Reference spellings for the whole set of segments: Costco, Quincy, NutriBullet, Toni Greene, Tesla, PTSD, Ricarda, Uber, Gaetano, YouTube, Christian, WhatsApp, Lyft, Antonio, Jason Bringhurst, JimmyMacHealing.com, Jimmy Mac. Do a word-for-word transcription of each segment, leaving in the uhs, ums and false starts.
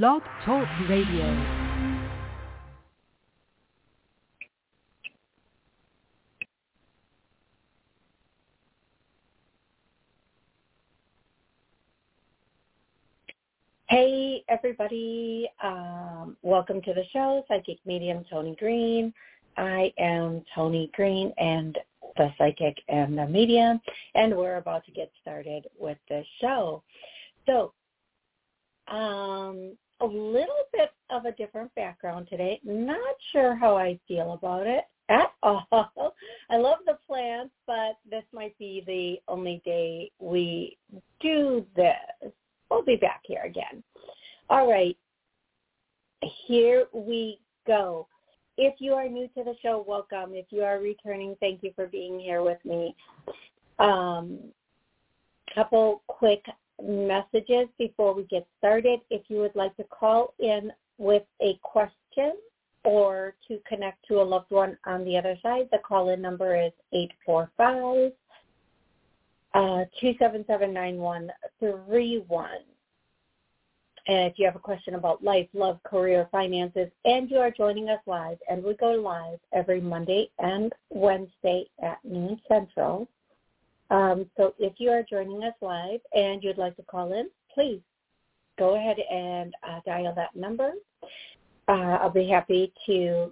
Blog Talk Radio. Hey, everybody. Um, welcome to the show, Psychic Medium Toni Greene. I am Toni Greene and the Psychic and the Medium, and we're about to get started with the show. So um, a little bit of a different background today. Not sure how I feel about it at all. I love the plants, but this might be the only day we do this. We'll be back here again. All right. Here we go. If you are new to the show, welcome. If you are returning, thank you for being here with me. Um, couple quick messages before we get started. If you would like to call in with a question or to connect to a loved one on the other side, the call-in number is eight four five Uh, two seven seven, nine one three one. And if you have a question about life, love, career, finances, and you are joining us live, and we go live every Monday and Wednesday at noon Central. Um, so if you are joining us live and you'd like to call in, please go ahead and uh, dial that number. Uh, I'll be happy to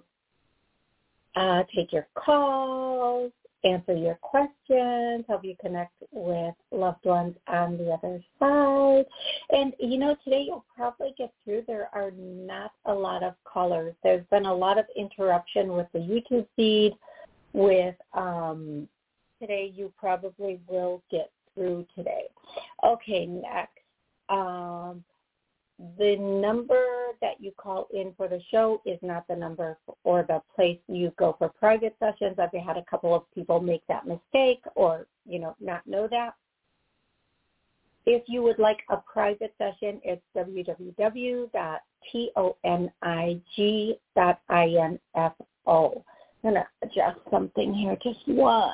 uh, take your calls, answer your questions, help you connect with loved ones on the other side. And, you know, today you'll probably get through. There are not a lot of callers. There's been a lot of interruption with the YouTube feed. With um, today, you probably will get through today. Okay, next. Um, the number that you call in for the show is not the number or the place you go for private sessions. I've had a couple of people make that mistake or, you know, not know that. If you would like a private session, it's w w w dot tonig dot info. I'm going to adjust something here. Just one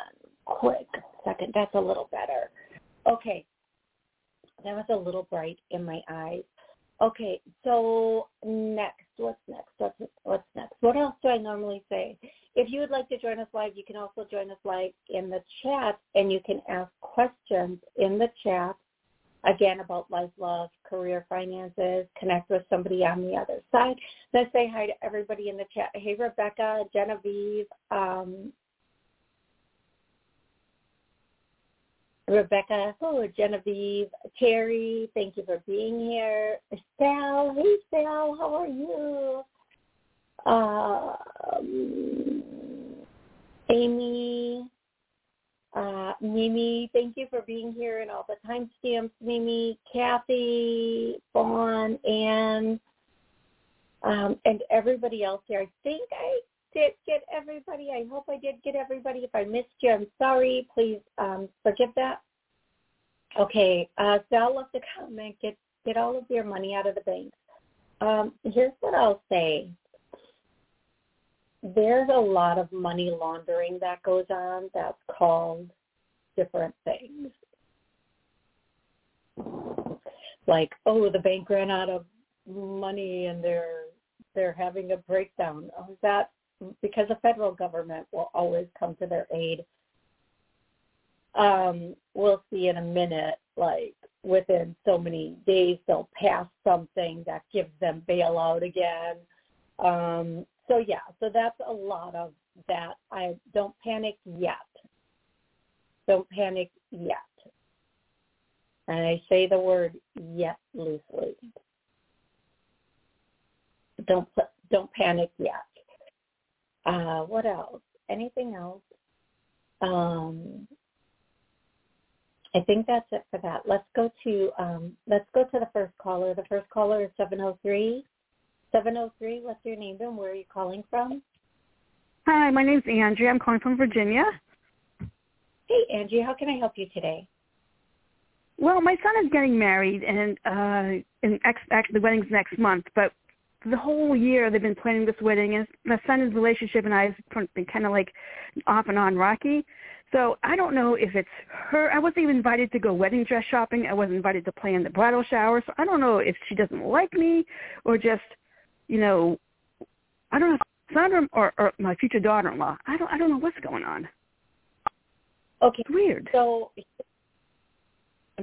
quick second. That's a little better. Okay. That was a little bright in my eyes. Okay, so next, what's next? What's, what's next? What else do I normally say? If you would like to join us live, you can also join us live in the chat, and you can ask questions in the chat, again, about life, love, career, finances, connect with somebody on the other side. Let's say hi to everybody in the chat. Hey, Rebecca, Genevieve, um, Rebecca, oh, Genevieve, Terry, thank you for being here. Sal, hey, Sal, how are you? Um, Amy, uh, Mimi, thank you for being here and all the timestamps, Mimi, Kathy, Vaughn, Ann, um, and everybody else here. I think I did get everybody. I hope I did get everybody. If I missed you, I'm sorry. Please um, forgive that. Okay, uh, so I'll love to comment. Get get all of your money out of the bank. Um, here's what I'll say. There's a lot of money laundering that goes on that's called different things. Like, oh, the bank ran out of money and they're they're having a breakdown. Oh, is that because the federal government will always come to their aid. Um, we'll see in a minute, like within so many days, they'll pass something that gives them bailout again. Um, so, yeah, so that's a lot of that. I don't panic yet. Don't panic yet. And I say the word yet loosely. Don't, don't panic yet. Uh, what else? Anything else? Um, I think that's it for that. Let's go to um, let's go to the first caller. The first caller is seven oh three seven oh three What's your name and where are you calling from? Hi, my name's Andrea. I'm calling from Virginia. Hey, Andrea, how can I help you today? Well, my son is getting married, and uh, in ex- actually the wedding's next month, but the whole year they've been planning this wedding, and my son's relationship and I have been kind of like off and on rocky. So I don't know if it's her. I wasn't even invited to go wedding dress shopping. I wasn't invited to plan the bridal shower. So I don't know if she doesn't like me or just, you know, I don't know if son or, or my future daughter-in-law. I don't I don't know what's going on. Okay. It's weird. So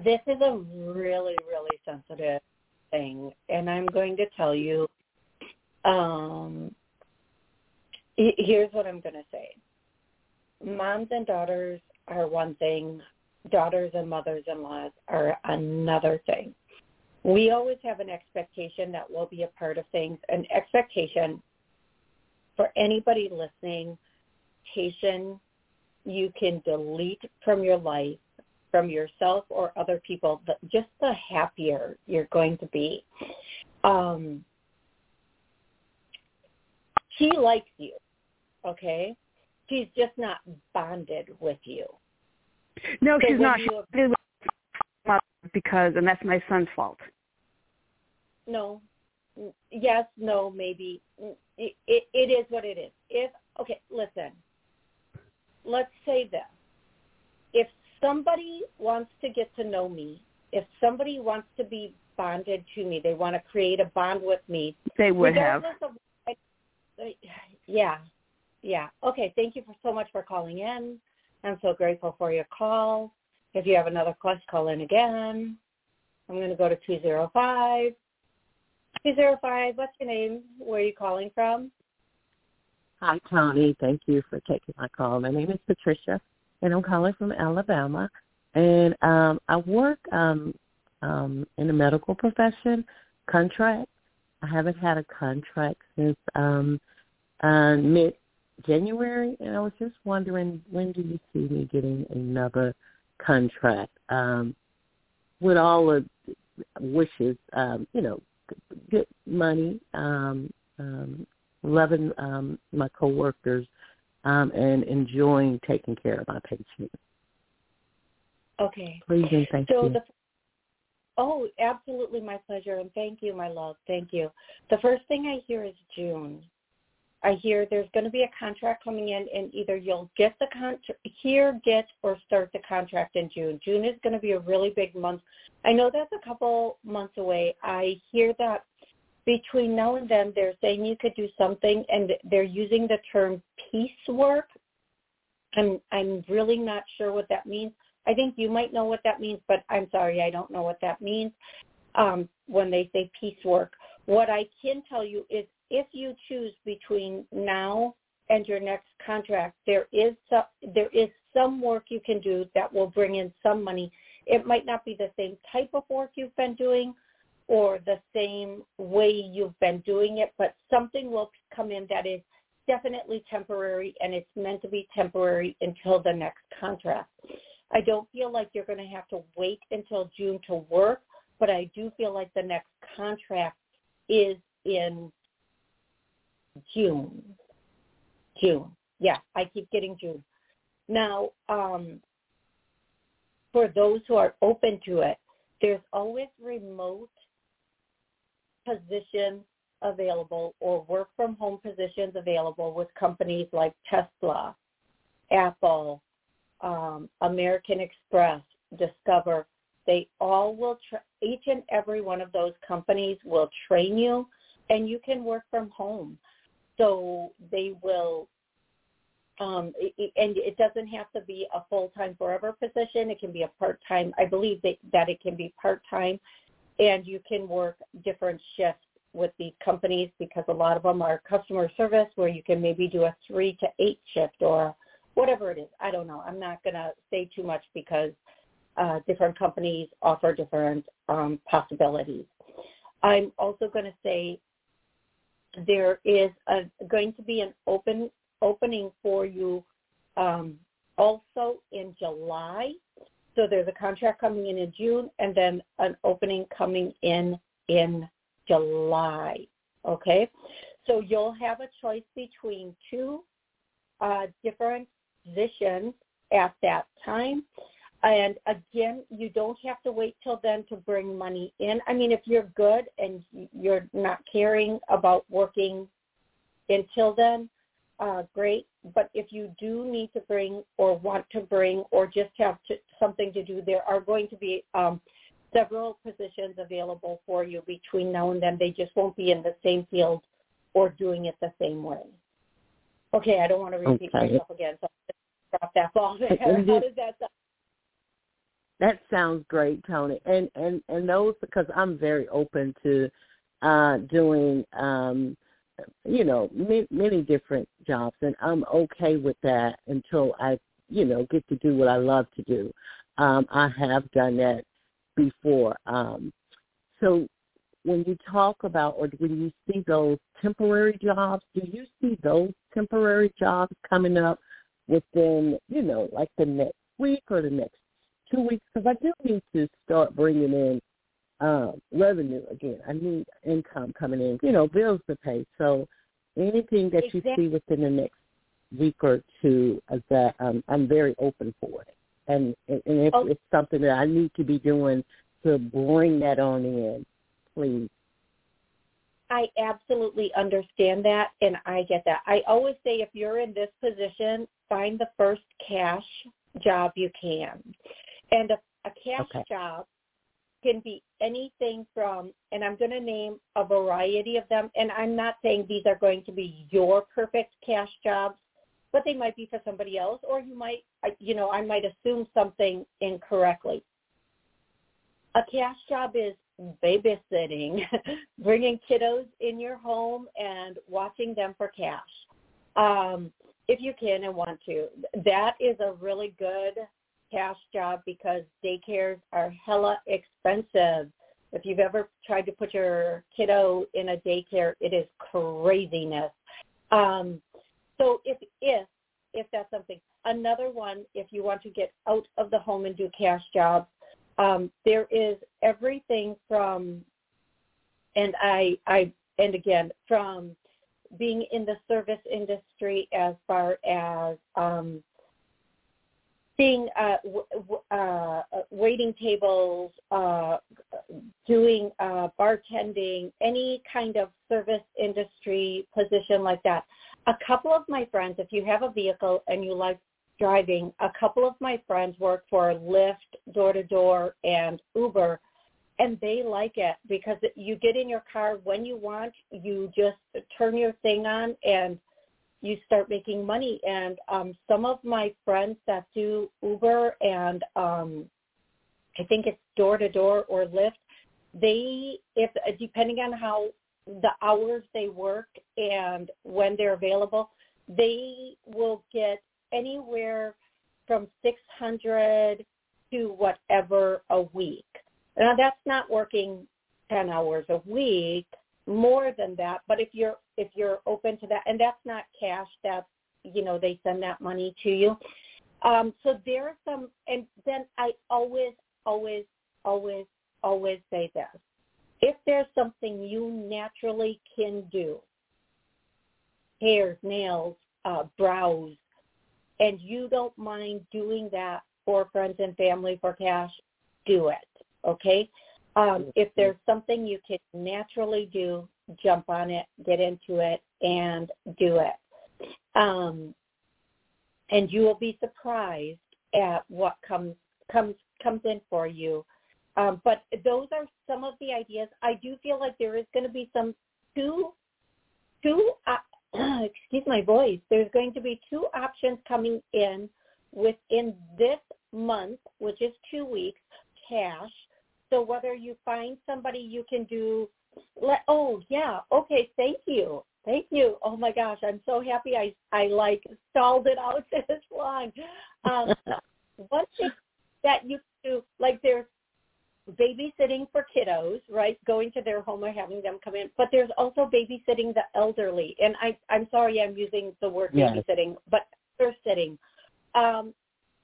this is a really, really sensitive thing, and I'm going to tell you, um, here's what I'm going to say. Moms and daughters are one thing. Daughters and mothers-in-laws are another thing. We always have an expectation that we'll be a part of things. An expectation for anybody listening, Tayshia, you can delete from your life, from yourself or other people, just the happier you're going to be. Um, she likes you, okay? She's just not bonded with you. No, so she's not. She's bonded with my mother because, and that's my son's fault. No. Yes, no, maybe. It, it, it is what it is. If, okay, listen. Let's say this. If somebody wants to get to know me, if somebody wants to be bonded to me, they want to create a bond with me. They would have. Of, yeah. Yeah. Okay. Thank you for so much for calling in. I'm so grateful for your call. If you have another question, call in again. I'm going to go to two zero five. two zero five, what's your name? Where are you calling from? Hi, Toni. Thank you for taking my call. My name is Patricia, and I'm calling from Alabama. And um, I work um, um, in the medical profession, contract. I haven't had a contract since um, uh, mid January, and I was just wondering, when do you see me getting another contract? Um, with all the wishes, um, you know, good money, um, um, loving um, my coworkers, um, and enjoying taking care of my patient. Okay. Please and thank so you. The, oh, absolutely, my pleasure, and thank you, my love. Thank you. The first thing I hear is June. I hear there's going to be a contract coming in, and either you'll get the contract, hear, get, or start the contract in June. June is going to be a really big month. I know that's a couple months away. I hear that between now and then they're saying you could do something, and they're using the term piecework. I'm, I'm really not sure what that means. I think you might know what that means, but I'm sorry, I don't know what that means um, when they say piecework. What I can tell you is, if you choose between now and your next contract, there is some, there is some work you can do that will bring in some money. It might not be the same type of work you've been doing or the same way you've been doing it, but something will come in that is definitely temporary, and it's meant to be temporary until the next contract. I don't feel like you're going to have to wait until June to work, but I do feel like the next contract is in June. June. Yeah, I keep getting June. Now, um, for those who are open to it, there's always remote positions available or work-from-home positions available with companies like Tesla, Apple, um, American Express, Discover. They all will, tra- each and every one of those companies will train you, and you can work from home. So they will, um, it, and it doesn't have to be a full-time forever position. It can be a part-time. I believe that, that it can be part-time, and you can work different shifts with these companies because a lot of them are customer service where you can maybe do a three to eight shift or whatever it is. I don't know. I'm not going to say too much because uh, different companies offer different um, possibilities. I'm also going to say, there is a, going to be an open opening for you um, also in July. So there's a contract coming in in June and then an opening coming in in July, okay? So you'll have a choice between two uh, different positions at that time. And again, you don't have to wait till then to bring money in. I mean, if you're good and you're not caring about working until then, uh, great. But if you do need to bring or want to bring or just have to, something to do, there are going to be um, several positions available for you between now and then. They just won't be in the same field or doing it the same way. Okay, I don't want to repeat okay. myself again, so I'll drop that ball there. How does that sound? That sounds great, Toni. And, and, and those, because I'm very open to uh, doing, um, you know, many, many different jobs, and I'm okay with that until I, you know, get to do what I love to do. Um, I have done that before. Um, so when you talk about, or when you see those temporary jobs, do you see those temporary jobs coming up within, you know, like the next week or the next two weeks, because I do need to start bringing in um, revenue again. I need income coming in, you know, bills to pay. So anything that exactly. you see within the next week or two, of that um, I'm very open for it. And, and if oh. it's something that I need to be doing to bring that on in, please. I absolutely understand that, and I get that. I always say if you're in this position, find the first cash job you can. And a, a cash okay. job can be anything from, and I'm going to name a variety of them, and I'm not saying these are going to be your perfect cash jobs, but they might be for somebody else, or you might, you know, I might assume something incorrectly. A cash job is babysitting, bringing kiddos in your home and watching them for cash, um, if you can and want to. That is a really good cash job because daycares are hella expensive. If you've ever tried to put your kiddo in a daycare, it is craziness. Um, so if, if, if that's something. Another one, if you want to get out of the home and do cash jobs, um, there is everything from, and I, I, and again, from being in the service industry as far as, um, Being uh, w- w- uh, waiting tables, uh, doing uh, bartending, any kind of service industry position like that. A couple of my friends, if you have a vehicle and you like driving, a couple of my friends work for Lyft, door-to-door, and Uber, and they like it because you get in your car when you want, you just turn your thing on and you start making money. And um, some of my friends that do Uber and um, I think it's door-to-door or Lyft, they, if depending on how the hours they work and when they're available, they will get anywhere from six hundred to whatever a week. Now, that's not working ten hours a week, more than that, but if you're if you're open to that, and that's not cash, that's, you know, they send that money to you. Um, so there are some, and then I always, always, always, always say this. If there's something you naturally can do, hair, nails, uh, brows, and you don't mind doing that for friends and family for cash, do it, okay? Um, if there's something you can naturally do, jump on it, get into it, and do it. Um, and you will be surprised at what comes comes comes in for you. Um, but those are some of the ideas. I do feel like there is going to be some two, two. Uh, excuse my voice. There's going to be two options coming in within this month, which is two weeks. Cash. So whether you find somebody you can do, let, oh, yeah, okay, thank you. Thank you. Oh, my gosh, I'm so happy I, I like, stalled it out this long. Um, one thing that you do, like there's babysitting for kiddos, right, going to their home or having them come in, but there's also babysitting the elderly. And I, I'm sorry I'm using the word yes. babysitting, but they're sitting. Um,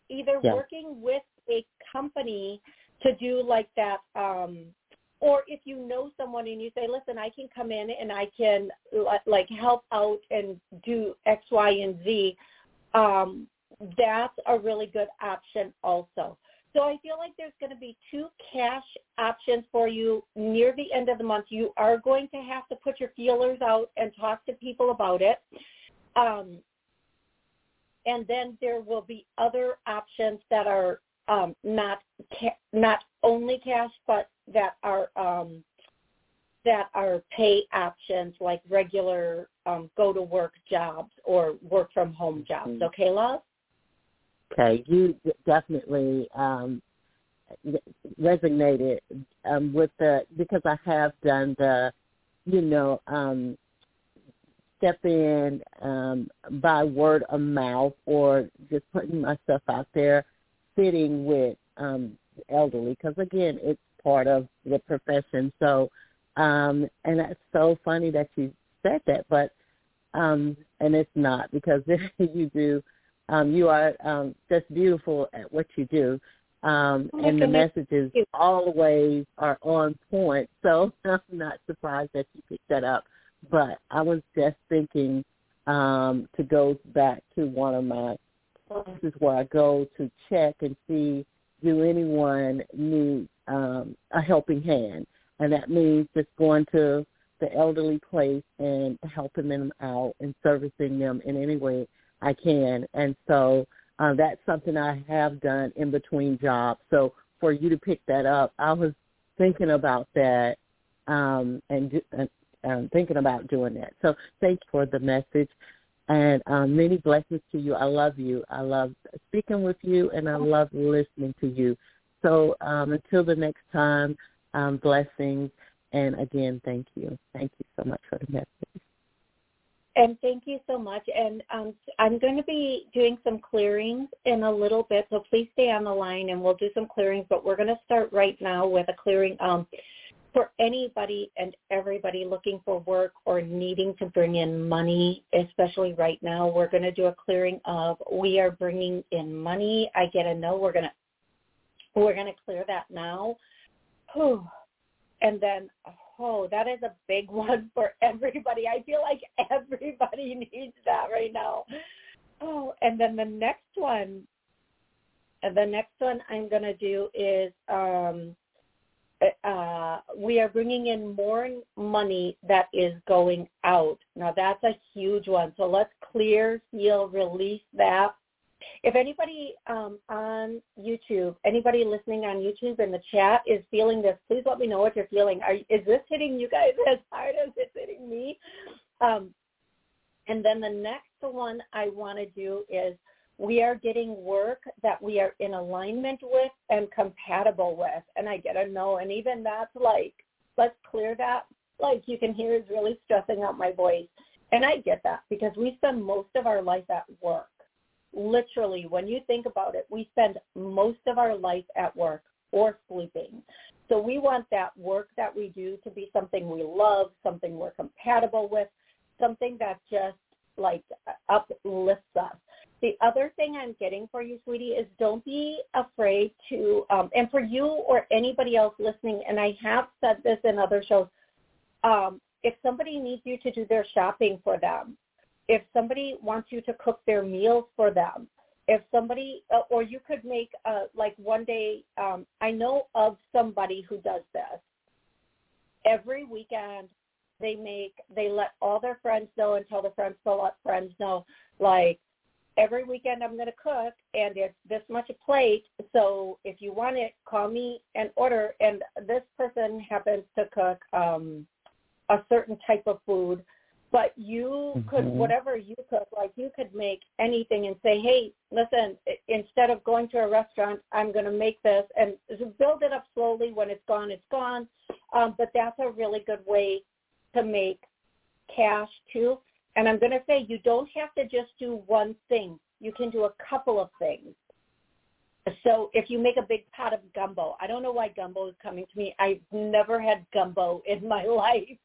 either yes. working with a company to do like that, um, or if you know someone and you say, listen, I can come in and I can, like, help out and do X, Y, and Z, um, that's a really good option also. So I feel like there's going to be two cash options for you near the end of the month. You are going to have to put your feelers out and talk to people about it. Um, and then there will be other options that are um, not ca- not only cash, but that are um, that are pay options like regular um, go-to-work jobs or work-from-home jobs. Mm-hmm. Okay, love? Okay, you definitely um, resonated um, with the, because I have done the, you know, um, step in um, by word of mouth or just putting myself out there, sitting with um, elderly, because, again, it's part of the profession. So, um, and that's so funny that you said that, but, um, and it's not, because if you do, Um, you are um, just beautiful at what you do, um, oh, and the messages you. always are on point. So I'm not surprised that you picked that up. But I was just thinking um, to go back to one of my places where I go to check and see, do anyone need um, a helping hand? And that means just going to the elderly place and helping them out and servicing them in any way I can. And so uh, that's something I have done in between jobs. So for you to pick that up, I was thinking about that um, and, do, and um, thinking about doing that. So thanks for the message, and um, many blessings to you. I love you. I love speaking with you, and I love listening to you. So um, until the next time, um, blessings. And again, thank you. Thank you so much for the message. And thank you so much. And um, I'm going to be doing some clearings in a little bit, so please stay on the line and we'll do some clearings. But we're going to start right now with a clearing um, for anybody and everybody looking for work or needing to bring in money, especially right now. We're going to do a clearing of we are bringing in money. I get a no. We're going to we're going to clear that now. Whew. And then. Oh, that is a big one for everybody. I feel like everybody needs that right now. Oh, and then the next one, the next one I'm going to do is um, uh, we are bringing in more money that is going out. Now, that's a huge one. So let's clear, heal, release that. If anybody um, on YouTube, anybody listening on YouTube in the chat is feeling this, please let me know what you're feeling. Are, is this hitting you guys as hard as it's hitting me? Um, and then the next one I want to do is we are getting work that we are in alignment with and compatible with. And I get a no. And even that's like, let's clear that. Like you can hear is really stressing out my voice. And I get that because we spend most of our life at work. Literally, when you think about it, we spend most of our life at work or sleeping. So we want that work that we do to be something we love, something we're compatible with, something that just like uplifts us. The other thing I'm getting for you, sweetie, is don't be afraid to, um, and for you or anybody else listening, and I have said this in other shows, um, if somebody needs you to do their shopping for them, if somebody wants you to cook their meals for them, if somebody, or you could make uh, like one day, um, I know of somebody who does this. Every weekend they make, they let all their friends know and tell the friends to let friends know, like every weekend I'm going to cook and it's this much a plate. So if you want it, call me and order. And this person happens to cook um, a certain type of food. But you could, mm-hmm. whatever you cook, like you could make anything and say, hey, listen, instead of going to a restaurant, I'm going to make this and build it up slowly. When it's gone, it's gone. Um, but that's a really good way to make cash too. And I'm going to say you don't have to just do one thing. You can do a couple of things. So if you make a big pot of gumbo, I don't know why gumbo is coming to me. I've never had gumbo in my life.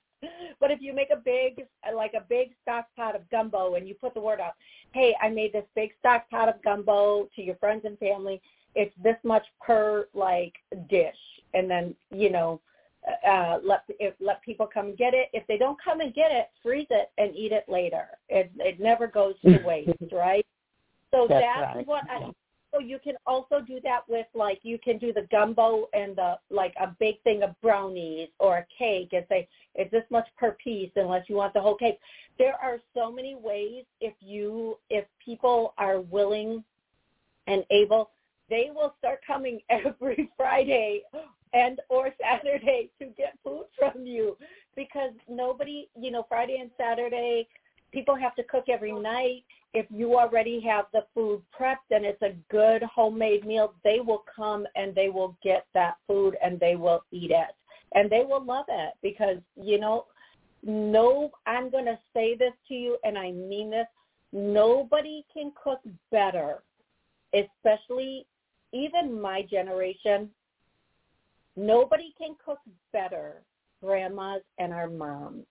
But if you make a big, like a big stock pot of gumbo and you put the word out, hey, I made this big stock pot of gumbo to your friends and family. It's this much per, like, dish. And then, you know, uh, let if, let people come get it. If they don't come and get it, freeze it and eat it later. It, it never goes to waste, right? So that's, that's right. what I you can also do that with, like, you can do the gumbo and the, like, a big thing of brownies or a cake and say, it's this much per piece unless you want the whole cake. There are so many ways if you, if people are willing and able, they will start coming every Friday and or Saturday to get food from you because nobody, you know, Friday and Saturday, people have to cook every night. If you already have the food prepped and it's a good homemade meal, they will come and they will get that food and they will eat it. And they will love it because, you know, no, I'm going to say this to you and I mean this, nobody can cook better, especially even my generation. Nobody can cook better, grandmas and our moms.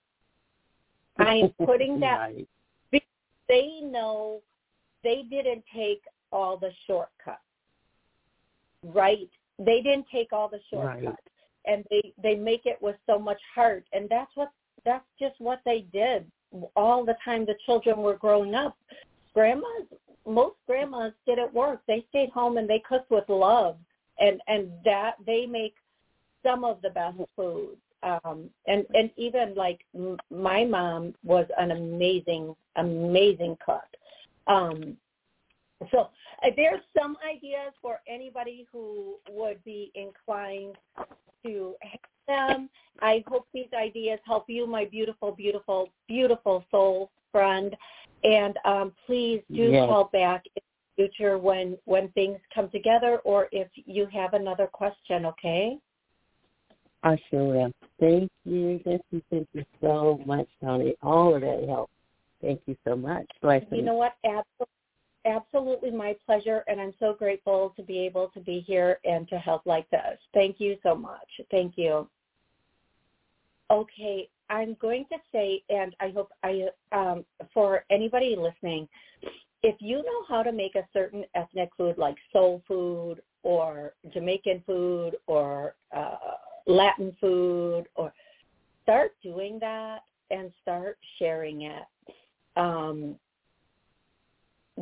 I am putting that right. Because they know they didn't take all the shortcuts, right? They didn't take all the shortcuts, right. And they, they make it with so much heart, and that's what that's just what they did all the time. The children were growing up. Grandmas, most grandmas didn't work. They stayed home and they cooked with love, and and that they make some of the best food. Um, and, and even, like, m- my mom was an amazing, amazing cook. Um, so uh, there's some ideas for anybody who would be inclined to have them. I hope these ideas help you, my beautiful, beautiful, beautiful soul friend. And um, please do yes. call back in the future when, when things come together or if you have another question, okay? I sure am. Thank you. Thank you. Thank you so much, Toni. All of that help. Thank you so much. Blessings. You know what? Absolutely my pleasure, and I'm so grateful to be able to be here and to help like this. Thank you so much. Thank you. Okay, I'm going to say, and I hope I, um, for anybody listening, if you know how to make a certain ethnic food like soul food or Jamaican food or uh, Latin food, or start doing that and start sharing it. Um,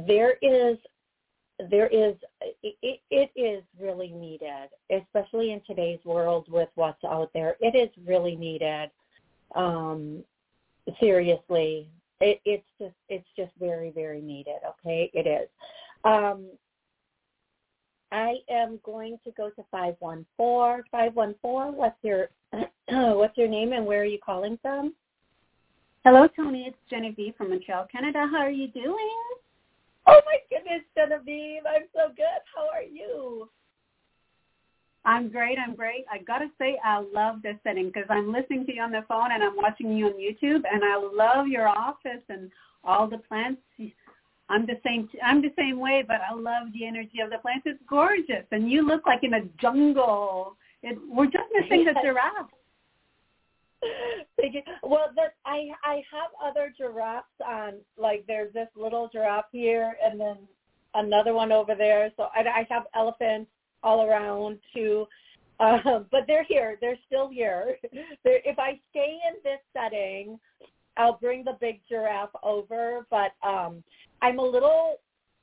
there is, there is, it, it is really needed, especially in today's world with what's out there. It is really needed. Um, seriously, it, it's just, it's just very, very needed. Okay, it is. Um, I am going to go to five one four. five one four, what's your what's your name and where are you calling from? Hello, Toni. It's Genevieve from Montreal, Canada. How are you doing? Oh, my goodness, Genevieve. I'm so good. How are you? I'm great. I'm great. I got to say I love this setting because I'm listening to you on the phone and I'm watching you on YouTube, and I love your office and all the plants. I'm the same. I'm the same way, but I love the energy of the plants. It's gorgeous, and you look like in a jungle. It, we're just missing the giraffe. Well, that I I have other giraffes on. Like there's this little giraffe here, and then another one over there. So I, I have elephants all around too. Uh, but they're here. They're still here. They're, if I stay in this setting, I'll bring the big giraffe over, but um, I'm a little,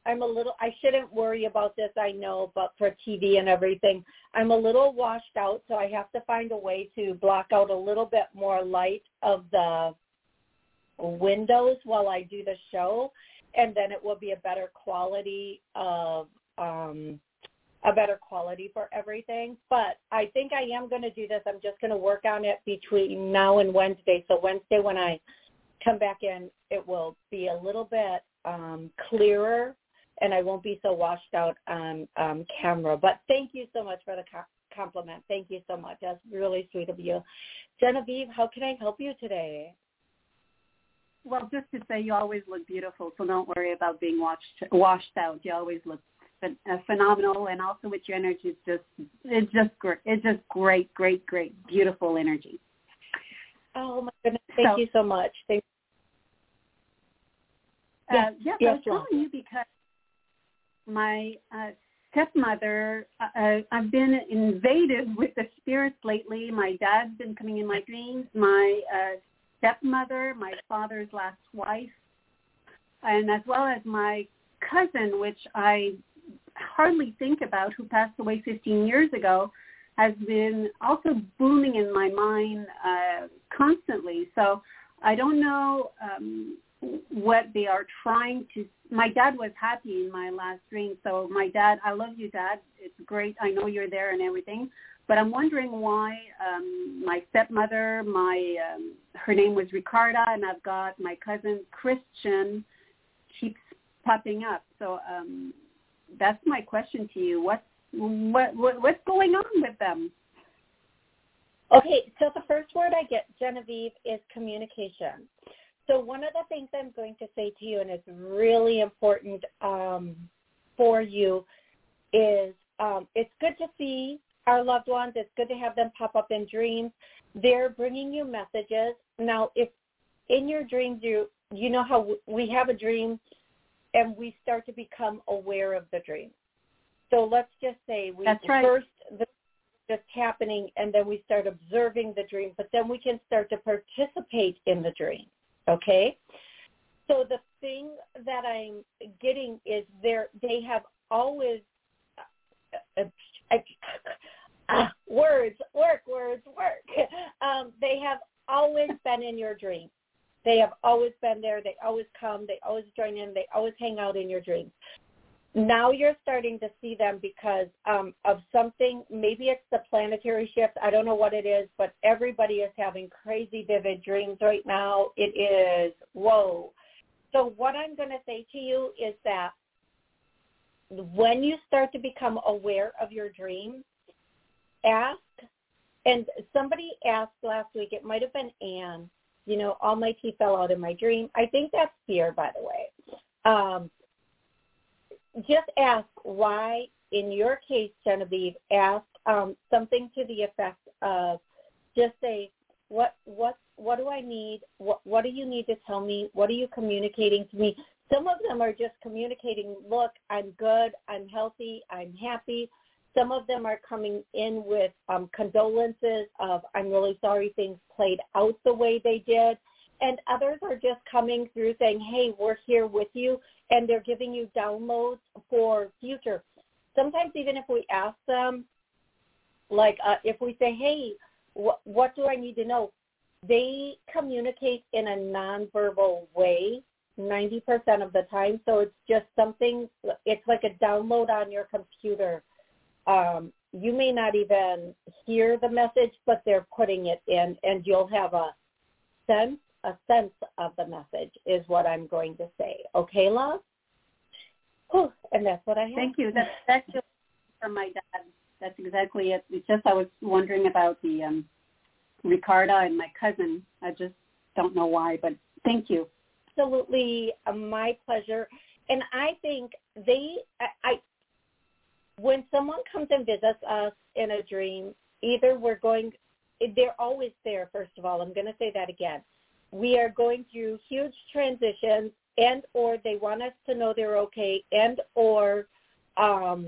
I'm a little, I shouldn't worry about this, I know, but for T V and everything, I'm a little washed out, so I have to find a way to block out a little bit more light of the windows while I do the show, and then it will be a better quality of, um, a better quality for everything. But I think I am going to do this. I'm just going to work on it between now and Wednesday. So Wednesday when I come back in, it will be a little bit um, clearer, and I won't be so washed out on um, camera. But thank you so much for the co- compliment. Thank you so much. That's really sweet of you. Genevieve, how can I help you today? Well, just to say you always look beautiful, so don't worry about being washed, washed out. You always look phenomenal, and also with your energy, it's just it's just great, it's just great, great, great, beautiful energy. Oh my goodness! Thank so, you so much. Thank you. Uh, yes, yes, I was yes. telling you because my uh, stepmother, uh, I've been invaded with the spirits lately. My dad's been coming in my dreams. My uh, stepmother, my father's last wife, and as well as my cousin, which I. hardly think about, who passed away fifteen years ago, has been also booming in my mind uh, constantly. So I don't know um, what they are trying to. My dad was happy in my last dream. So my dad, I love you, Dad. It's great. I know you're there and everything. But I'm wondering why um, my stepmother, my um, her name was Ricarda, and I've got my cousin Christian keeps popping up. So um, that's my question to you. What's What, what what's going on with them? Okay, so the first word I get, Genevieve, is communication. So one of the things I'm going to say to you, and it's really important um, for you, is um, it's good to see our loved ones. It's good to have them pop up in dreams. They're bringing you messages. Now, if in your dreams, you you know how we have a dream, and we start to become aware of the dream. So let's just say we That's right. first the just happening, and then we start observing the dream, but then we can start to participate in the dream, okay? So the thing that I'm getting is they have always, uh, uh, uh, words, work, words, work. Um, they have always been in your dream. They have always been there. They always come. They always join in. They always hang out in your dreams. Now you're starting to see them because um, of something. Maybe it's the planetary shift. I don't know what it is, but everybody is having crazy vivid dreams right now. It is, whoa. So what I'm going to say to you is that when you start to become aware of your dreams, ask, and somebody asked last week, it might have been Anne, you know, all my teeth fell out in my dream. I think that's fear, by the way. Um, Just ask why, in your case, Genevieve, ask um, something to the effect of just say, what what what do I need? What, what do you need to tell me? What are you communicating to me? Some of them are just communicating, look, I'm good, I'm healthy, I'm happy. Some of them are coming in with um, condolences of, I'm really sorry things played out the way they did. And others are just coming through saying, hey, we're here with you, and they're giving you downloads for future. Sometimes even if we ask them, like uh, if we say, hey, wh- what do I need to know? They communicate in a nonverbal way ninety percent of the time. So it's just something, it's like a download on your computer. Um, you may not even hear the message, but they're putting it in, and you'll have a sense. A sense of the message is what I'm going to say. Okay, love? Whew, and that's what I have. Thank you. That's, that's just from my dad. That's exactly it. It's just I was wondering about the um, Ricarda and my cousin. I just don't know why, but thank you. Absolutely. My pleasure. And I think they, I, I when someone comes and visits us in a dream, either we're going, they're always there, first of all. I'm going to say that again. We are going through huge transitions, and or they want us to know they're okay, and or um,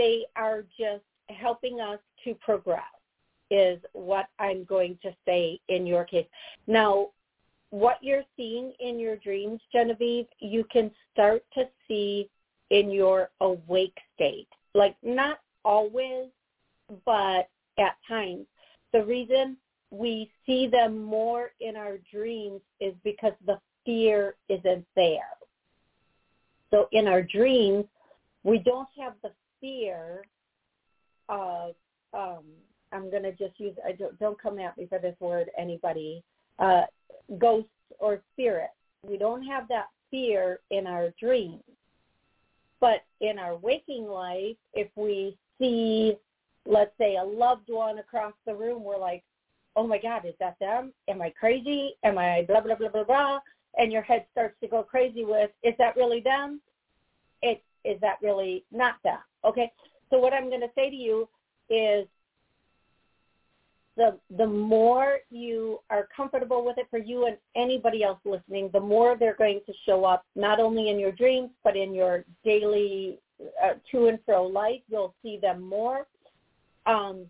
they are just helping us to progress is what I'm going to say in your case. Now, what you're seeing in your dreams, Genevieve, you can start to see in your awake state. Like, not always, but at times. The reason we see them more in our dreams is because the fear isn't there. So in our dreams, we don't have the fear of, um, I'm going to just use, I don't, don't come at me for this word, anybody, uh, ghosts or spirits. We don't have that fear in our dreams. But in our waking life, if we see, let's say, a loved one across the room, we're like, oh, my God, is that them? Am I crazy? Am I blah, blah, blah, blah, blah? And your head starts to go crazy with, is that really them? It, is that really not them? Okay, so what I'm going to say to you is the the more you are comfortable with it for you and anybody else listening, the more they're going to show up, not only in your dreams, but in your daily uh, to and fro life. You'll see them more. Um,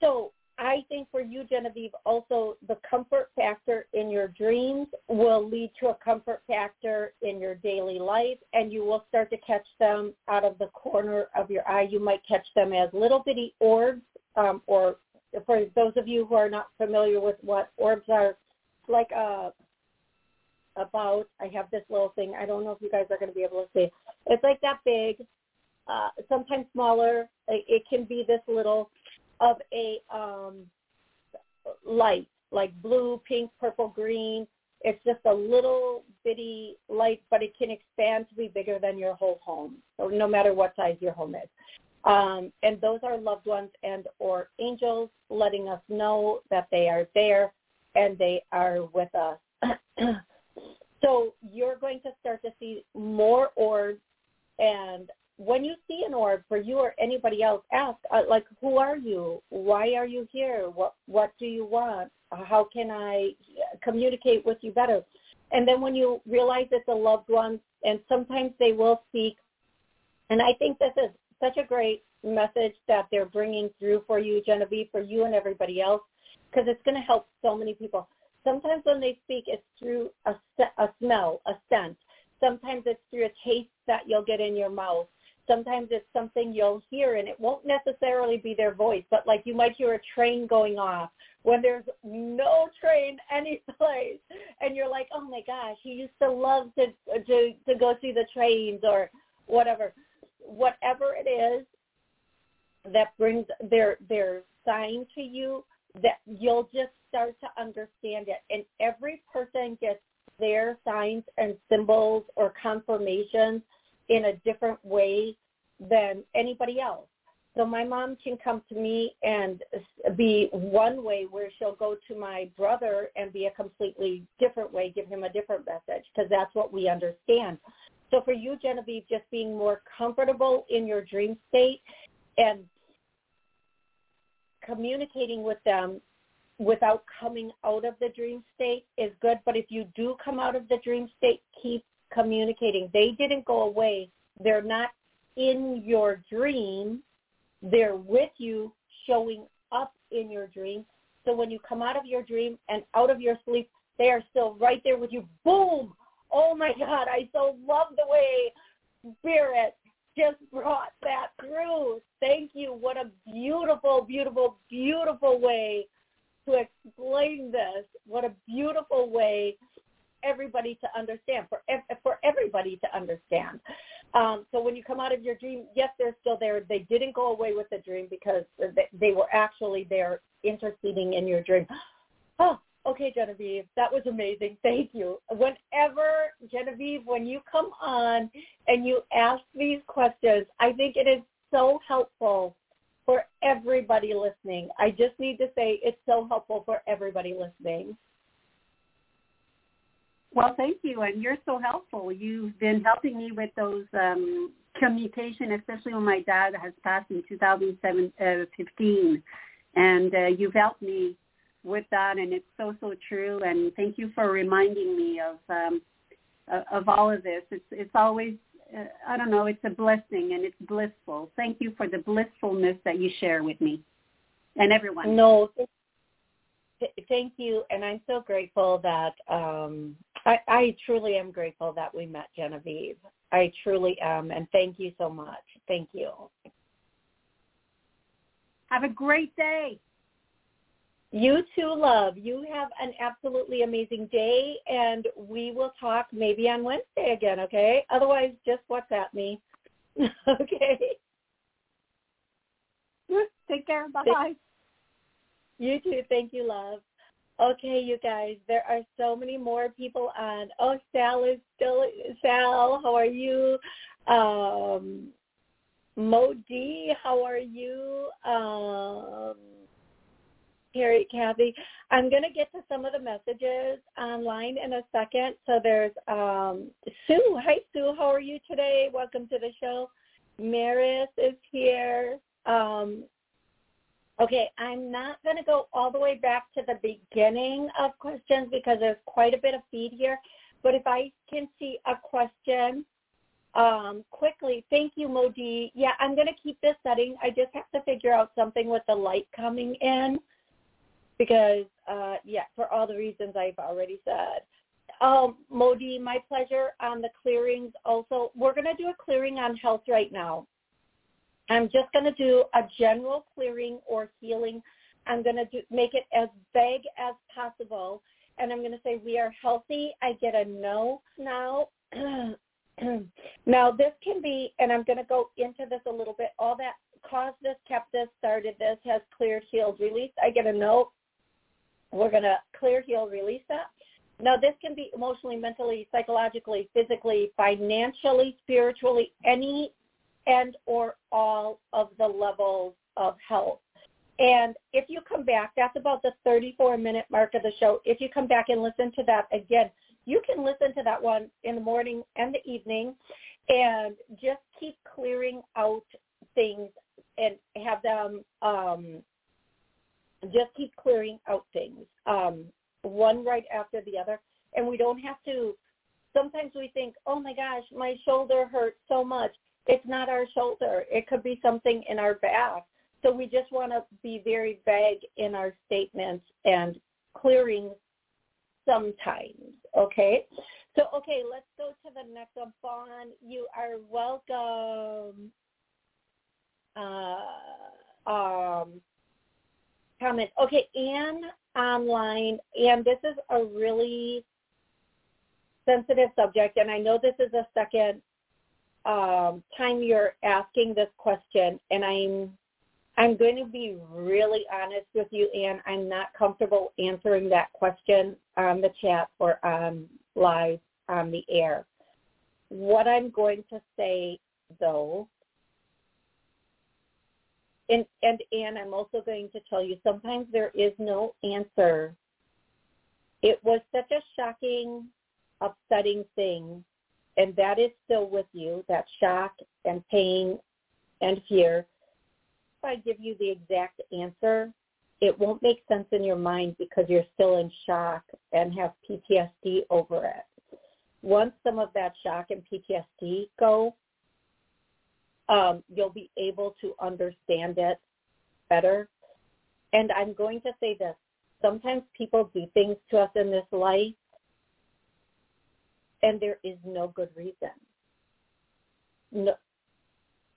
so I think for you, Genevieve, also the comfort factor in your dreams will lead to a comfort factor in your daily life, and you will start to catch them out of the corner of your eye. You might catch them as little bitty orbs, um, or for those of you who are not familiar with what orbs are, like a, about, I have this little thing. I don't know if you guys are going to be able to see. It's like that big, uh, sometimes smaller. It, it can be this little of a um, light, like blue, pink, purple, green. It's just a little bitty light, but it can expand to be bigger than your whole home, so no matter what size your home is. Um, and those are loved ones and or angels letting us know that they are there and they are with us. So you're going to start to see more orbs, and when you see an orb for you or anybody else, ask, uh, like, who are you? Why are you here? What what do you want? How can I communicate with you better? And then when you realize it's a loved one, and sometimes they will speak, and I think this is such a great message that they're bringing through for you, Genevieve, for you and everybody else, because it's going to help so many people. Sometimes when they speak, it's through a, a smell, a scent. Sometimes it's through a taste that you'll get in your mouth. Sometimes it's something you'll hear, and it won't necessarily be their voice, but like you might hear a train going off when there's no train any place, and you're like, oh my gosh, he used to love to to, to go see the trains or whatever. Whatever it is that brings their their sign to you, that you'll just start to understand it. And every person gets their signs and symbols or confirmations in a different way than anybody else. So my mom can come to me and be one way, where she'll go to my brother and be a completely different way, give him a different message, because that's what we understand. So for you, Genevieve, just being more comfortable in your dream state and communicating with them without coming out of the dream state is good. But if you do come out of the dream state, keep communicating. They didn't go away. They're not in your dream. They're with you, showing up in your dream. So when you come out of your dream and out of your sleep, they are still right there with you. Boom! Oh my God, I so love the way Spirit just brought that through. Thank you. What a beautiful, beautiful, beautiful way to explain this. What a beautiful way everybody to understand, for for everybody to understand. Um, so when you come out of your dream, yes, they're still there. They didn't go away with the dream, because they, they were actually there interceding in your dream. Oh, okay, Genevieve, that was amazing. Thank you. Whenever, Genevieve, when you come on and you ask these questions, I think it is so helpful for everybody listening. I just need to say it's so helpful for everybody listening. Well, thank you, and you're so helpful. You've been helping me with those um, communication, especially when my dad has passed in two thousand fifteen, and uh, you've helped me with that, and it's so, so true, and thank you for reminding me of um, of all of this. It's, it's always, uh, I don't know, it's a blessing, and it's blissful. Thank you for the blissfulness that you share with me and everyone. No, th- thank you, and I'm so grateful that um, – I, I truly am grateful that we met, Genevieve. I truly am, and thank you so much. Thank you. Have a great day. You too, love. You have an absolutely amazing day, and we will talk maybe on Wednesday again, okay? Otherwise, just WhatsApp me. Okay? Take care. Bye-bye. You too. Thank you, love. Okay, you guys, there are so many more people on. Oh, Sal is still, Sal, how are you? Um, Mo D, how are you? Um, Harry, Kathy, I'm going to get to some of the messages online in a second. So there's um, Sue. Hi, Sue, how are you today? Welcome to the show. Maris is here. Um Okay, I'm not going to go all the way back to the beginning of questions because there's quite a bit of feed here. But if I can see a question um, quickly, thank you, Modi. Yeah, I'm going to keep this setting. I just have to figure out something with the light coming in. because, uh, yeah, for all the reasons I've already said. Um, Modi, my pleasure on the clearings also. We're going to do a clearing on health right now. I'm just going to do a general clearing or healing. I'm going to do, make it as vague as possible, and I'm going to say we are healthy. I get a no now. Now, this can be, and I'm going to go into this a little bit, all that caused this, kept this, started this, has cleared, healed, released. I get a no. We're going to clear, heal, release that. Now, this can be emotionally, mentally, psychologically, physically, financially, spiritually, any and or all of the levels of health. And if you come back, that's about the thirty-four minute mark of the show. If you come back and listen to that again, you can listen to that one in the morning and the evening and just keep clearing out things and have them um, just keep clearing out things, um, one right after the other. And we don't have to, sometimes we think, oh my gosh, my shoulder hurts so much. It's not our shoulder. It could be something in our back. So we just want to be very vague in our statements and clearing sometimes, okay? So, okay, let's go to the next one. Vaughn, you are welcome. Uh, um, comment. Okay, Anne online, and this is a really sensitive subject, and I know this is a second um, time you're asking this question, and I'm I'm going to be really honest with you, Anne. I'm not comfortable answering that question on the chat or on live on the air. What I'm going to say, though, and, and Anne, I'm also going to tell you, sometimes there is no answer. It was such a shocking, upsetting thing, and that is still with you, that shock and pain and fear. If I give you the exact answer, it won't make sense in your mind because you're still in shock and have P T S D over it. Once some of that shock and P T S D go, um, you'll be able to understand it better. And I'm going to say this. Sometimes people do things to us in this life, and there is no good reason. No,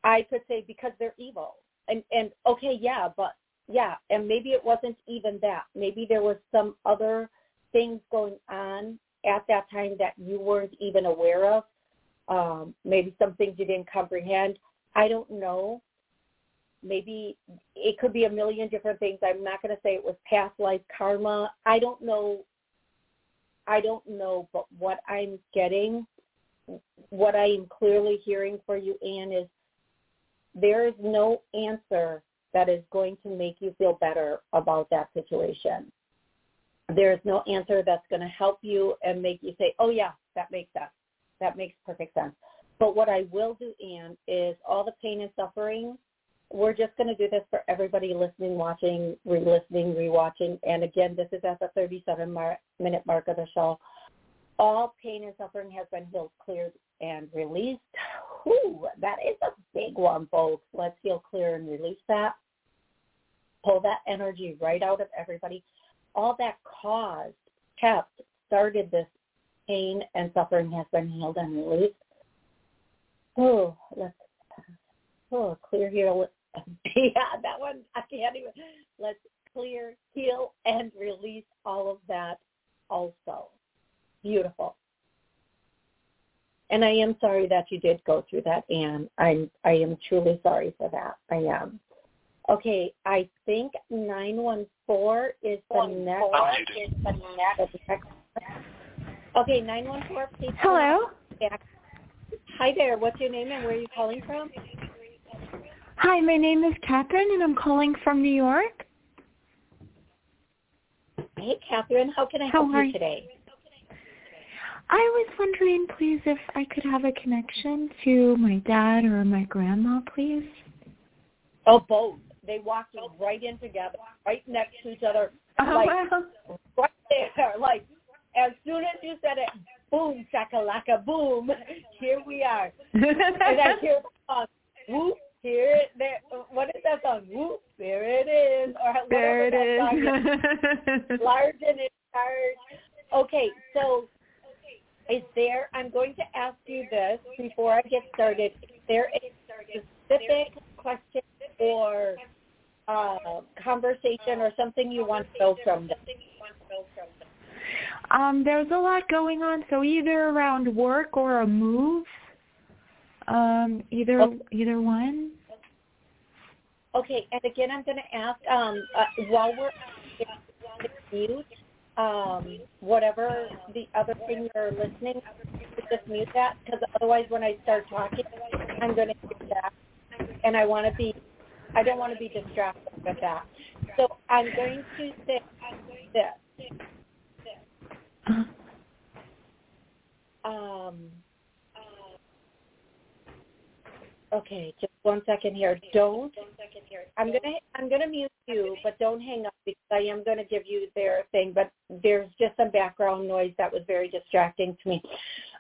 I could say because they're evil. And, and okay, yeah, but, yeah, and maybe it wasn't even that. Maybe there was some other things going on at that time that you weren't even aware of, um, maybe some things you didn't comprehend. I don't know. Maybe it could be a million different things. I'm not going to say it was past life karma. I don't know. I don't know, but what I'm getting, what I am clearly hearing for you, Anne, is there is no answer that is going to make you feel better about that situation. There is no answer that's going to help you and make you say, oh, yeah, that makes sense. That makes perfect sense. But what I will do, Anne, is all the pain and suffering, we're just going to do this for everybody listening, watching, re-listening, re-watching. And, again, this is at the thirty-seven minute mark of the show. All pain and suffering has been healed, cleared, and released. Ooh, that is a big one, folks. Let's heal, clear, and release that. Pull that energy right out of everybody. All that caused, kept, started this pain and suffering has been healed and released. Ooh, let's oh, clear, heal. Yeah, that one, I can't even. Let's clear, heal, and release all of that also. Beautiful. And I am sorry that you did go through that, Anne. I'm, I am truly sorry for that. I am. Okay, I think nine one four is the next. Is the next. Okay, nine one four, please. Hello. Hi there. What's your name and where are you calling from? Hi, my name is Catherine, and I'm calling from New York. Hey, Catherine. How can I help you today? I was wondering, please, if I could have a connection to my dad or my grandma, please. Oh, both. They walked right in together, right next to each other. Oh, like, wow. Right there. Like, as soon as you said it, boom, shakalaka, boom, here we are. And I hear the song, whoop, Here it, there, what is that song? Whoop, there it is. Or there it is. Large and in charge. Okay, so is there, I'm going to ask you this before I get started. Is there a specific question or uh, conversation or something you want to know from them? Um, there's a lot going on, so either around work or a move. Um, either okay. either one. Okay, and again, I'm going to ask um, uh, while we're on the mute, um, whatever the other thing you're listening, just mute that, because otherwise, when I start talking, I'm going to do that, and I want to be, I don't want to be distracted with that. So I'm going to say this. Um. Okay, just one second here. Don't. I'm gonna I'm gonna mute you, but don't hang up because I am gonna give you their thing. But there's just some background noise that was very distracting to me.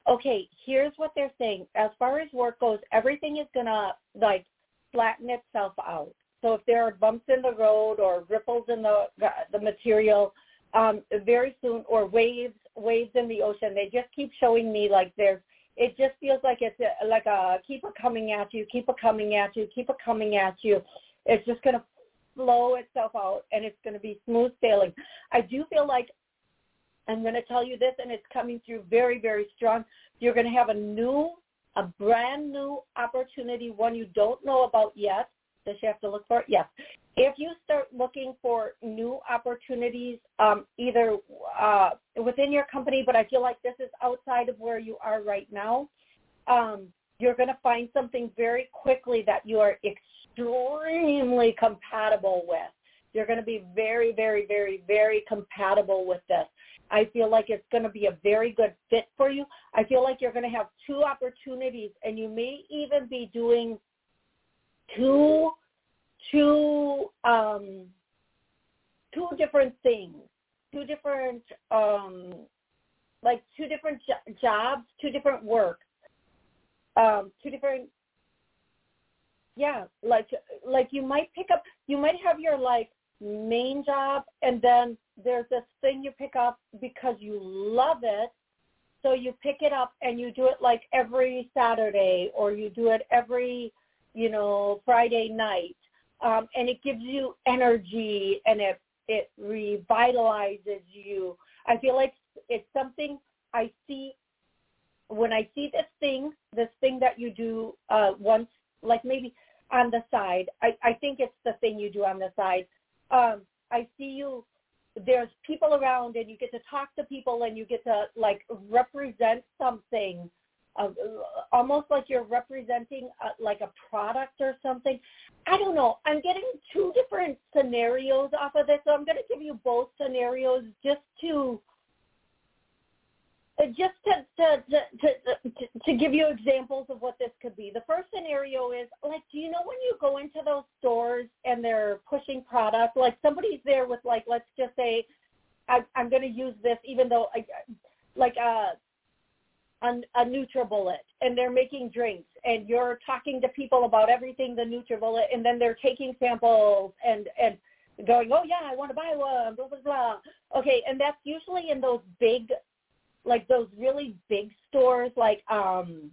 Okay, here's what they're saying. As far as work goes, everything is gonna like flatten itself out. So if there are bumps in the road or ripples in the the material, um, very soon, or waves waves in the ocean, they just keep showing me like there's. It just feels like it's a, like a keep it coming at you, keep it coming at you, keep it coming at you. It's just going to flow itself out, and it's going to be smooth sailing. I do feel like I'm going to tell you this, and it's coming through very, very strong. You're going to have a new, a brand new opportunity, one you don't know about yet. Does she have to look for it? Yes. If you start looking for new opportunities, um, either uh, within your company, but I feel like this is outside of where you are right now, um, you're going to find something very quickly that you are extremely compatible with. You're going to be very, very, very, very compatible with this. I feel like it's going to be a very good fit for you. I feel like you're going to have two opportunities, and you may even be doing two Two, um, two different things, two different, um, like two different jo- jobs, two different work, um, two different, yeah, like, like you might pick up, you might have your like main job, and then there's this thing you pick up because you love it. So you pick it up and you do it like every Saturday, or you do it every, you know, Friday night. Um, and it gives you energy, and it, it revitalizes you. I feel like it's something I see when I see this thing, this thing that you do uh, once, like maybe on the side. I, I think it's the thing you do on the side. Um, I see you, there's people around, and you get to talk to people, and you get to, like, represent something. Uh, almost like you're representing a, like a product or something. I don't know. I'm getting two different scenarios off of this, so I'm going to give you both scenarios just to uh, just to to, to to to give you examples of what this could be. The first scenario is like, do you know when you go into those stores and they're pushing product? Like somebody's there with like, let's just say, I, I'm going to use this even though I like uh. A, a NutriBullet, and they're making drinks, and you're talking to people about everything the NutriBullet, and then they're taking samples and, and going, oh, yeah, I want to buy one, blah, blah, blah. Okay, and that's usually in those big, like those really big stores, like um,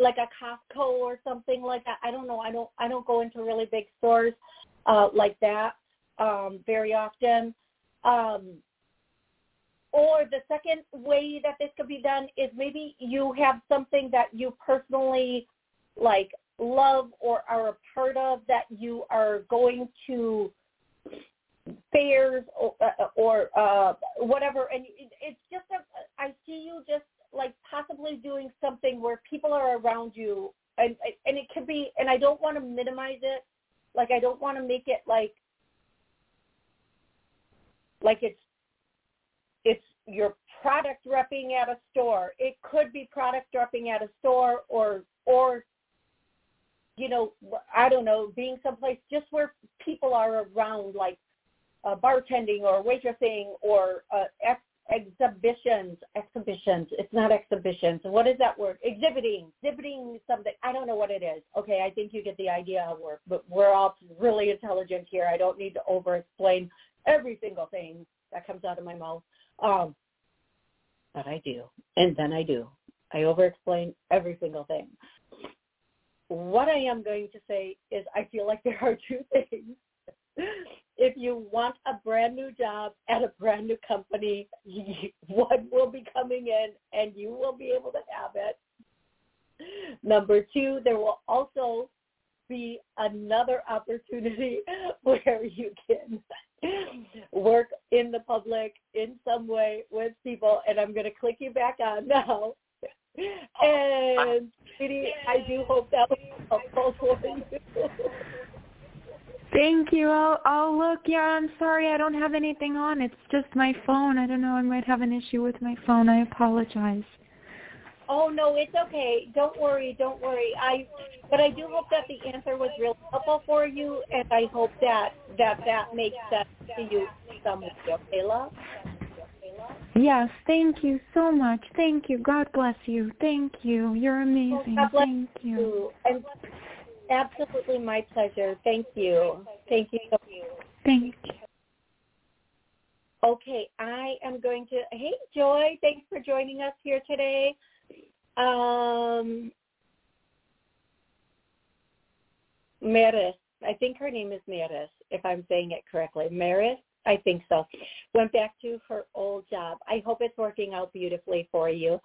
like a Costco or something like that. I don't know. I don't I don't go into really big stores uh, like that um, very often. Um Or the second way that this could be done is maybe you have something that you personally, like, love or are a part of, that you are going to fairs or, or uh, whatever. And it's just, a, I see you just, like, possibly doing something where people are around you. And, and it could be, and I don't want to minimize it. Like, I don't want to make it, like, like it's, It's your product repping at a store. It could be product repping at a store or, or you know, I don't know, being someplace just where people are around, like uh, bartending or waitressing or uh, exhibitions, exhibitions. It's not exhibitions. What is that word? Exhibiting, exhibiting something. I don't know what it is. Okay, I think you get the idea of work, but we're all really intelligent here. I don't need to over-explain every single thing that comes out of my mouth. Um, but I do, and then I do. I over-explain every single thing. What I am going to say is I feel like there are two things. If you want a brand new job at a brand new company, one will be coming in and you will be able to have it. Number two, there will also be another opportunity where you can work in the public in some way with people. And I'm going to click you back on now. And, sweetie, I do hope that was helpful for you. Thank you. Oh, oh, look, yeah, I'm sorry. I don't have anything on. It's just my phone. I don't know. I might have an issue with my phone. I apologize. Oh, no, it's okay. Don't worry. Don't worry. I, But I do hope that the answer was really helpful for you, and I hope that that, that makes sense to you. Okay, love? Yes, thank you so much. Thank you. God bless you. Thank you. You're amazing. God bless thank you. you. And absolutely my pleasure. Thank you. Thank you. Thank you. Thank you. Okay, I am going to, hey, Joy, thanks for joining us here today. Um, Maris, I think her name is Maris, if I'm saying it correctly. Maris, I think so. Went back to her old job. I hope it's working out beautifully for you.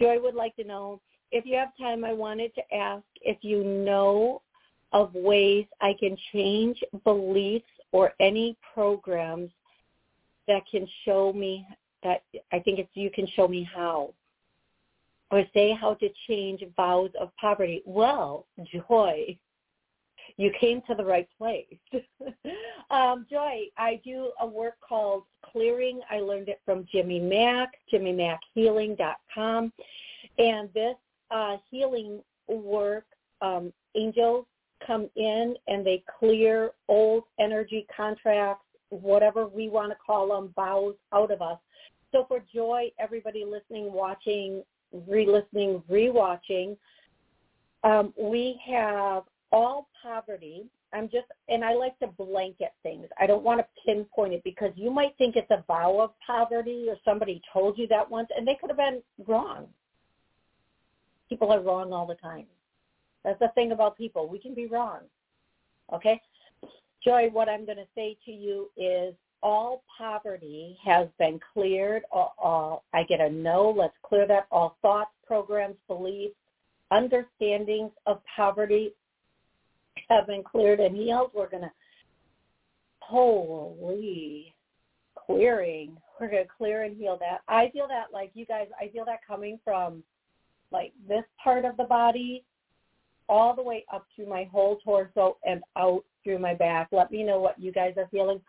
Joy would like to know, if you have time, I wanted to ask if you know of ways I can change beliefs or any programs that can show me that I think it's you can show me how, or say how to change vows of poverty. Well, Joy, you came to the right place. um, Joy, I do a work called Clearing. I learned it from Jimmy Mac, Jimmy Mac Healing dot com. And this uh, healing work, um, angels come in and they clear old energy contracts, whatever we want to call them, vows out of us. So for Joy, everybody listening, watching, re-listening, re-watching, um, we have all poverty. I'm just, and I like to blanket things. I don't want to pinpoint it because you might think it's a vow of poverty or somebody told you that once, and they could have been wrong. People are wrong all the time. That's the thing about people. We can be wrong. Okay? Joy, what I'm going to say to you is all poverty has been cleared. All, all, I get a no. Let's clear that. All thoughts, programs, beliefs, understandings of poverty have been cleared and healed. We're going to, holy clearing. We're going to clear and heal that. I feel that, like you guys, I feel that coming from, like this part of the body, all the way up through my whole torso and out through my back. Let me know what you guys are feeling.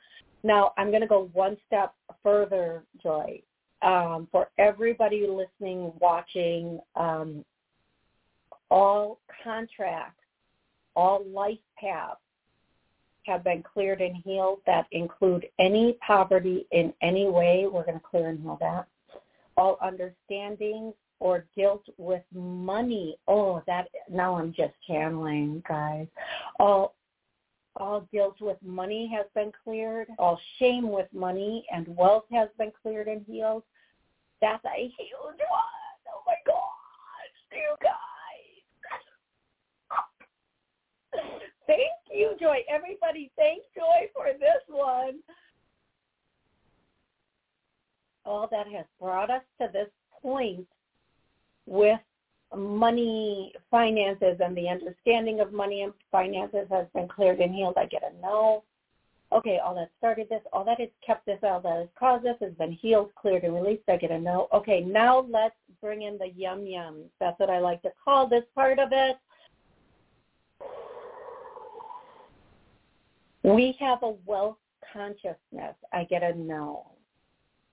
Now, I'm going to go one step further, Joy. Um, for everybody listening, watching, um, all contracts, all life paths have been cleared and healed that include any poverty in any way. We're going to clear and heal that. All understandings or guilt with money. Oh, that, now I'm just channeling, guys. All, all guilt with money has been cleared. All shame with money and wealth has been cleared and healed. That's a huge one. Oh, my gosh, you guys. Thank you, Joy. Everybody, thank Joy for this one. All that has brought us to this point with money, finances, and the understanding of money and finances has been cleared and healed. I get a no. Okay, all that started this, all that has kept this, all that has caused this has been healed, cleared, and released. I get a no. Okay, now let's bring in the yum-yums. That's what I like to call this part of it. We have a wealth consciousness. I get a no.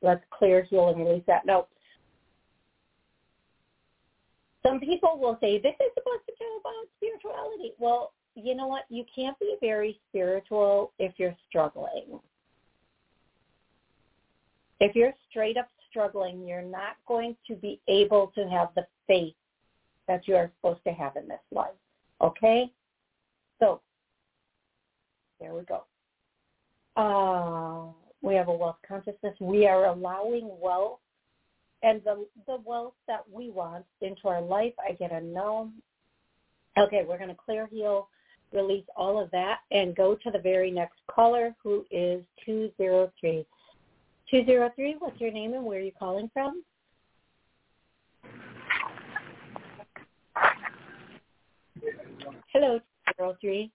Let's clear, heal, and release that. No. Some people will say, this is supposed to be about spirituality. Well, you know what? You can't be very spiritual if you're struggling. If you're straight up struggling, you're not going to be able to have the faith that you are supposed to have in this life, okay? So, there we go. Uh, we have a wealth consciousness. We are allowing wealth and the, the wealth that we want into our life. I get a no. Okay, we're going to clear, heal, release all of that and go to the very next caller, who is two zero three. two zero three, what's your name and where are you calling from? Hello, two zero three.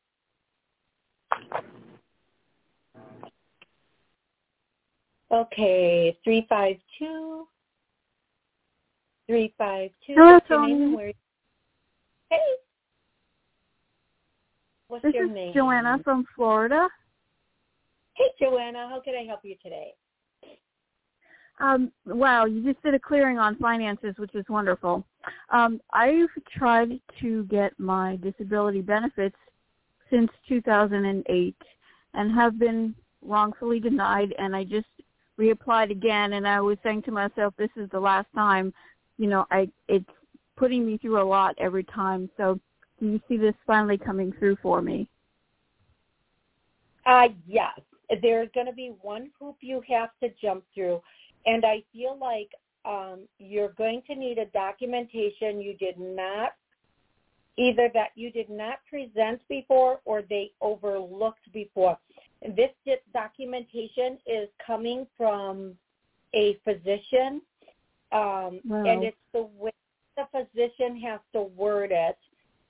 Okay, three five two. three five two, hello, what's your name and where are you? Hey. What's this your name? This is Joanna from Florida. Hey, Joanna, how can I help you today? Um, wow, you just did a clearing on finances, which is wonderful. Um, I've tried to get my disability benefits since two thousand eight and have been wrongfully denied, and I just reapplied again, and I was saying to myself, this is the last time. You know, I it's putting me through a lot every time, so do you see this finally coming through for me? Uh, yes. There's going to be one hoop you have to jump through. And I feel like um, you're going to need a documentation you did not, either that you did not present before or they overlooked before. This documentation is coming from a physician, um, wow. and it's the way the physician has to word it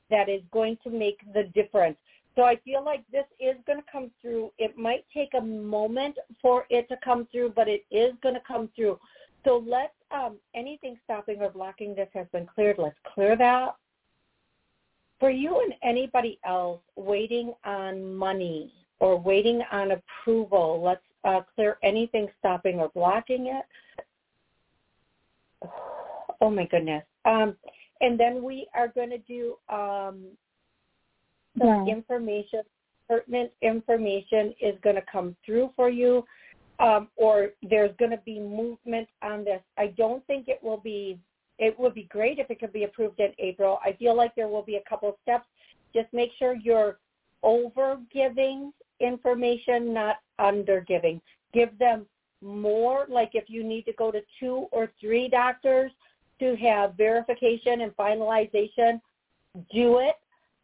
that is going to make the difference. So I feel like this is going to come through. It might take a moment for it to come through, but it is going to come through. So let's, um, anything stopping or blocking this has been cleared. Let's clear that. For you and anybody else waiting on money or waiting on approval, let's uh, clear anything stopping or blocking it. Oh, my goodness. Um, and then we are going to do... Um, So yeah. information, pertinent information is going to come through for you, um, or there's going to be movement on this. I don't think it will be, it would be great if it could be approved in April. I feel like there will be a couple of steps. Just make sure you're over-giving information, not under-giving. Give them more, like if you need to go to two or three doctors to have verification and finalization, do it.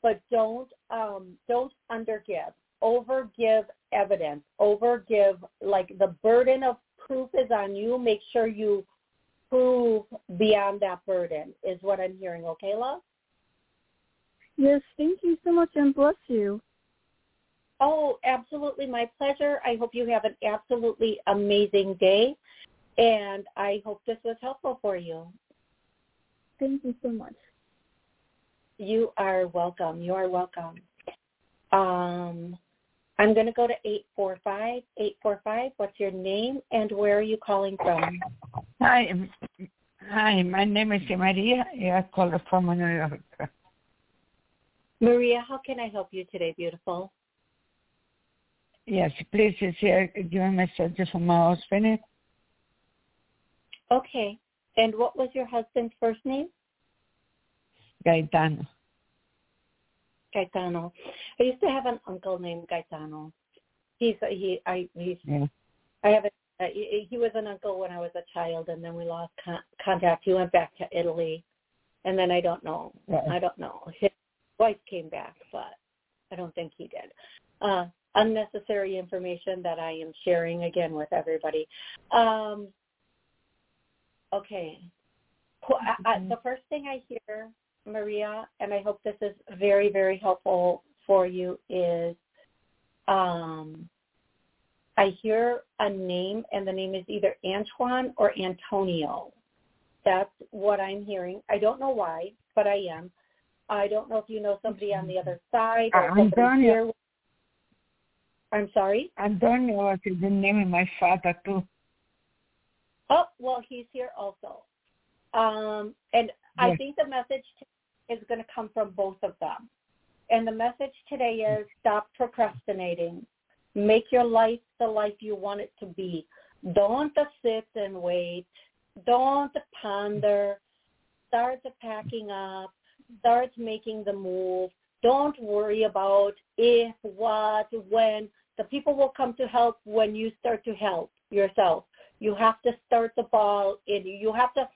But don't um, don't undergive. Overgive evidence. Overgive, like the burden of proof is on you. Make sure you prove beyond that burden is what I'm hearing. Okay, love? Yes, thank you so much and bless you. Oh, absolutely. My pleasure. I hope you have an absolutely amazing day. And I hope this was helpful for you. Thank you so much. You are welcome. You are welcome. Um, I'm going to go to eight four five. eight four five, what's your name and where are you calling from? Hi. Hi, my name is Maria. I call from New York. Maria, how can I help you today, beautiful? Yes, please give me a message from my husband. Okay. And what was your husband's first name? Gaetano. Gaetano. I used to have an uncle named Gaetano. He's he I he's, yeah. I have a, uh, he, he was an uncle when I was a child, and then we lost con- contact. He went back to Italy, and then I don't know. Yeah. I don't know. His wife came back, but I don't think he did. Uh, unnecessary information that I am sharing again with everybody. Um, okay. Mm-hmm. I, I, the first thing I hear, Maria, and I hope this is very, very helpful for you, is um, I hear a name, and the name is either Antoine or Antonio. That's what I'm hearing. I don't know why, but I am. I don't know if you know somebody on the other side. Or Antonio. Here. I'm sorry? Antonio is the name of my father, too. Oh, well, he's here also. Um, and I think the message is going to come from both of them. And the message today is stop procrastinating. Make your life the life you want it to be. Don't sit and wait. Don't ponder. Start packing up. Start making the move. Don't worry about if, what, when. The people will come to help when you start to help yourself. You have to start the ball. In. You have to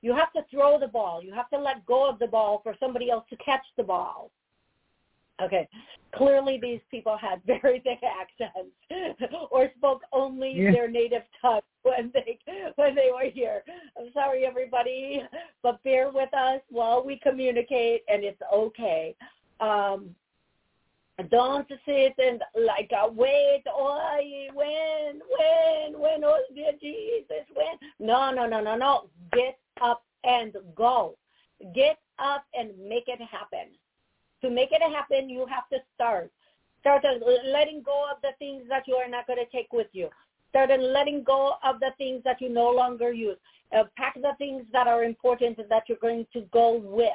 you have to throw the ball. You have to let go of the ball for somebody else to catch the ball. Okay. Clearly, these people had very thick accents or spoke only yeah. their native tongue when they when they were here. I'm sorry, everybody, but bear with us while we communicate, and it's okay. Um, don't sit and like uh, wait. Oh, when, when, when? Oh, dear Jesus, when? No, no, no, no, no. Get up and go. Get up and make it happen. To make it happen, you have to start. Start letting go of the things that you are not going to take with you. Start letting go of the things that you no longer use. Uh, pack the things that are important that you're going to go with,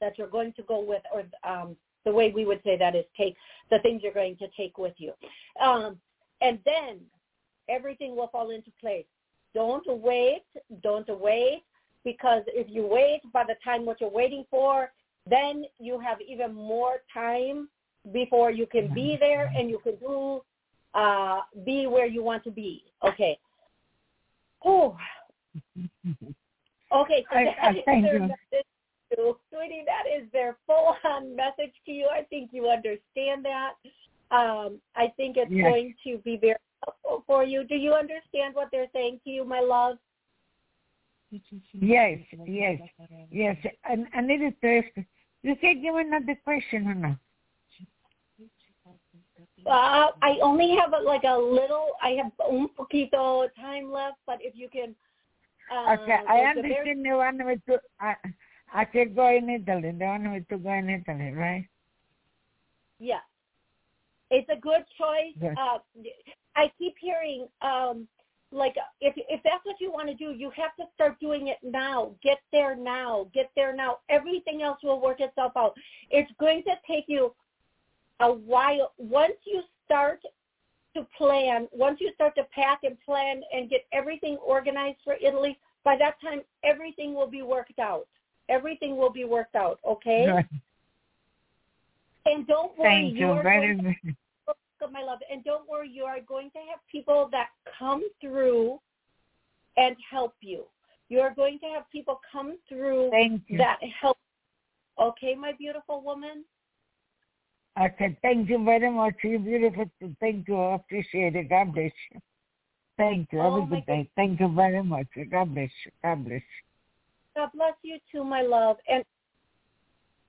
that you're going to go with, or um, the way we would say that is take the things you're going to take with you. Um, and then everything will fall into place. Don't wait. Don't wait, because if you wait, by the time what you're waiting for, then you have even more time before you can be there and you can do, uh, be where you want to be. Okay. Oh. Okay. So that I, I, is their message to you. Sweetie, that is their full-on message to you. I think you understand that. Um, I think it's yes. going to be very helpful for you. Do you understand what they're saying to you, my love? Yes, yes, yes. And I needed to ask, you said you were not the question or not? Uh, I only have a, like a little, I have un poquito time left, but if you can. Uh, okay, I understand they want me to, I, I can go in Italy, they want me to go in Italy, right? Yeah. It's a good choice. Yes. Uh, I keep hearing, um, like, if if that's what you want to do, you have to start doing it now. Get there now. Get there now. Everything else will work itself out. It's going to take you a while. Once you start to plan, once you start to pack and plan and get everything organized for Italy, by that time, everything will be worked out. Everything will be worked out, okay? Right. And don't worry. Thank you. you very much. My love, and don't worry, you are going to have people that come through and help you. You are going to have people come through that help. Okay, my beautiful woman? Okay, thank you very much. You're beautiful. Thank you. I appreciate it. God bless you. Thank you. Have a good day. Thank you very much. God bless you. God bless you. God bless you too, my love. And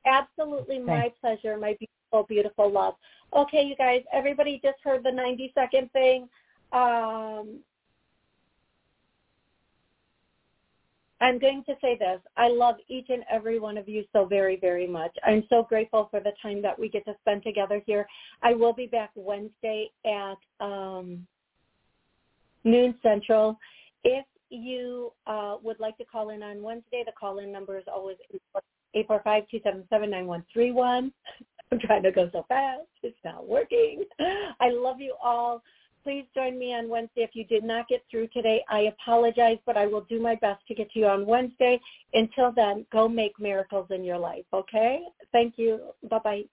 absolutely my pleasure, my beautiful. Oh, beautiful love. Okay, you guys, everybody just heard the ninety-second thing. Um, I'm going to say this. I love each and every one of you so very, very much. I'm so grateful for the time that we get to spend together here. I will be back Wednesday at um, noon Central. If you uh, would like to call in on Wednesday, the call-in number is always eight four five, two seven seven, nine one three one. I'm trying to go so fast. It's not working. I love you all. Please join me on Wednesday. If you did not get through today, I apologize, but I will do my best to get to you on Wednesday. Until then, go make miracles in your life, okay? Thank you. Bye-bye.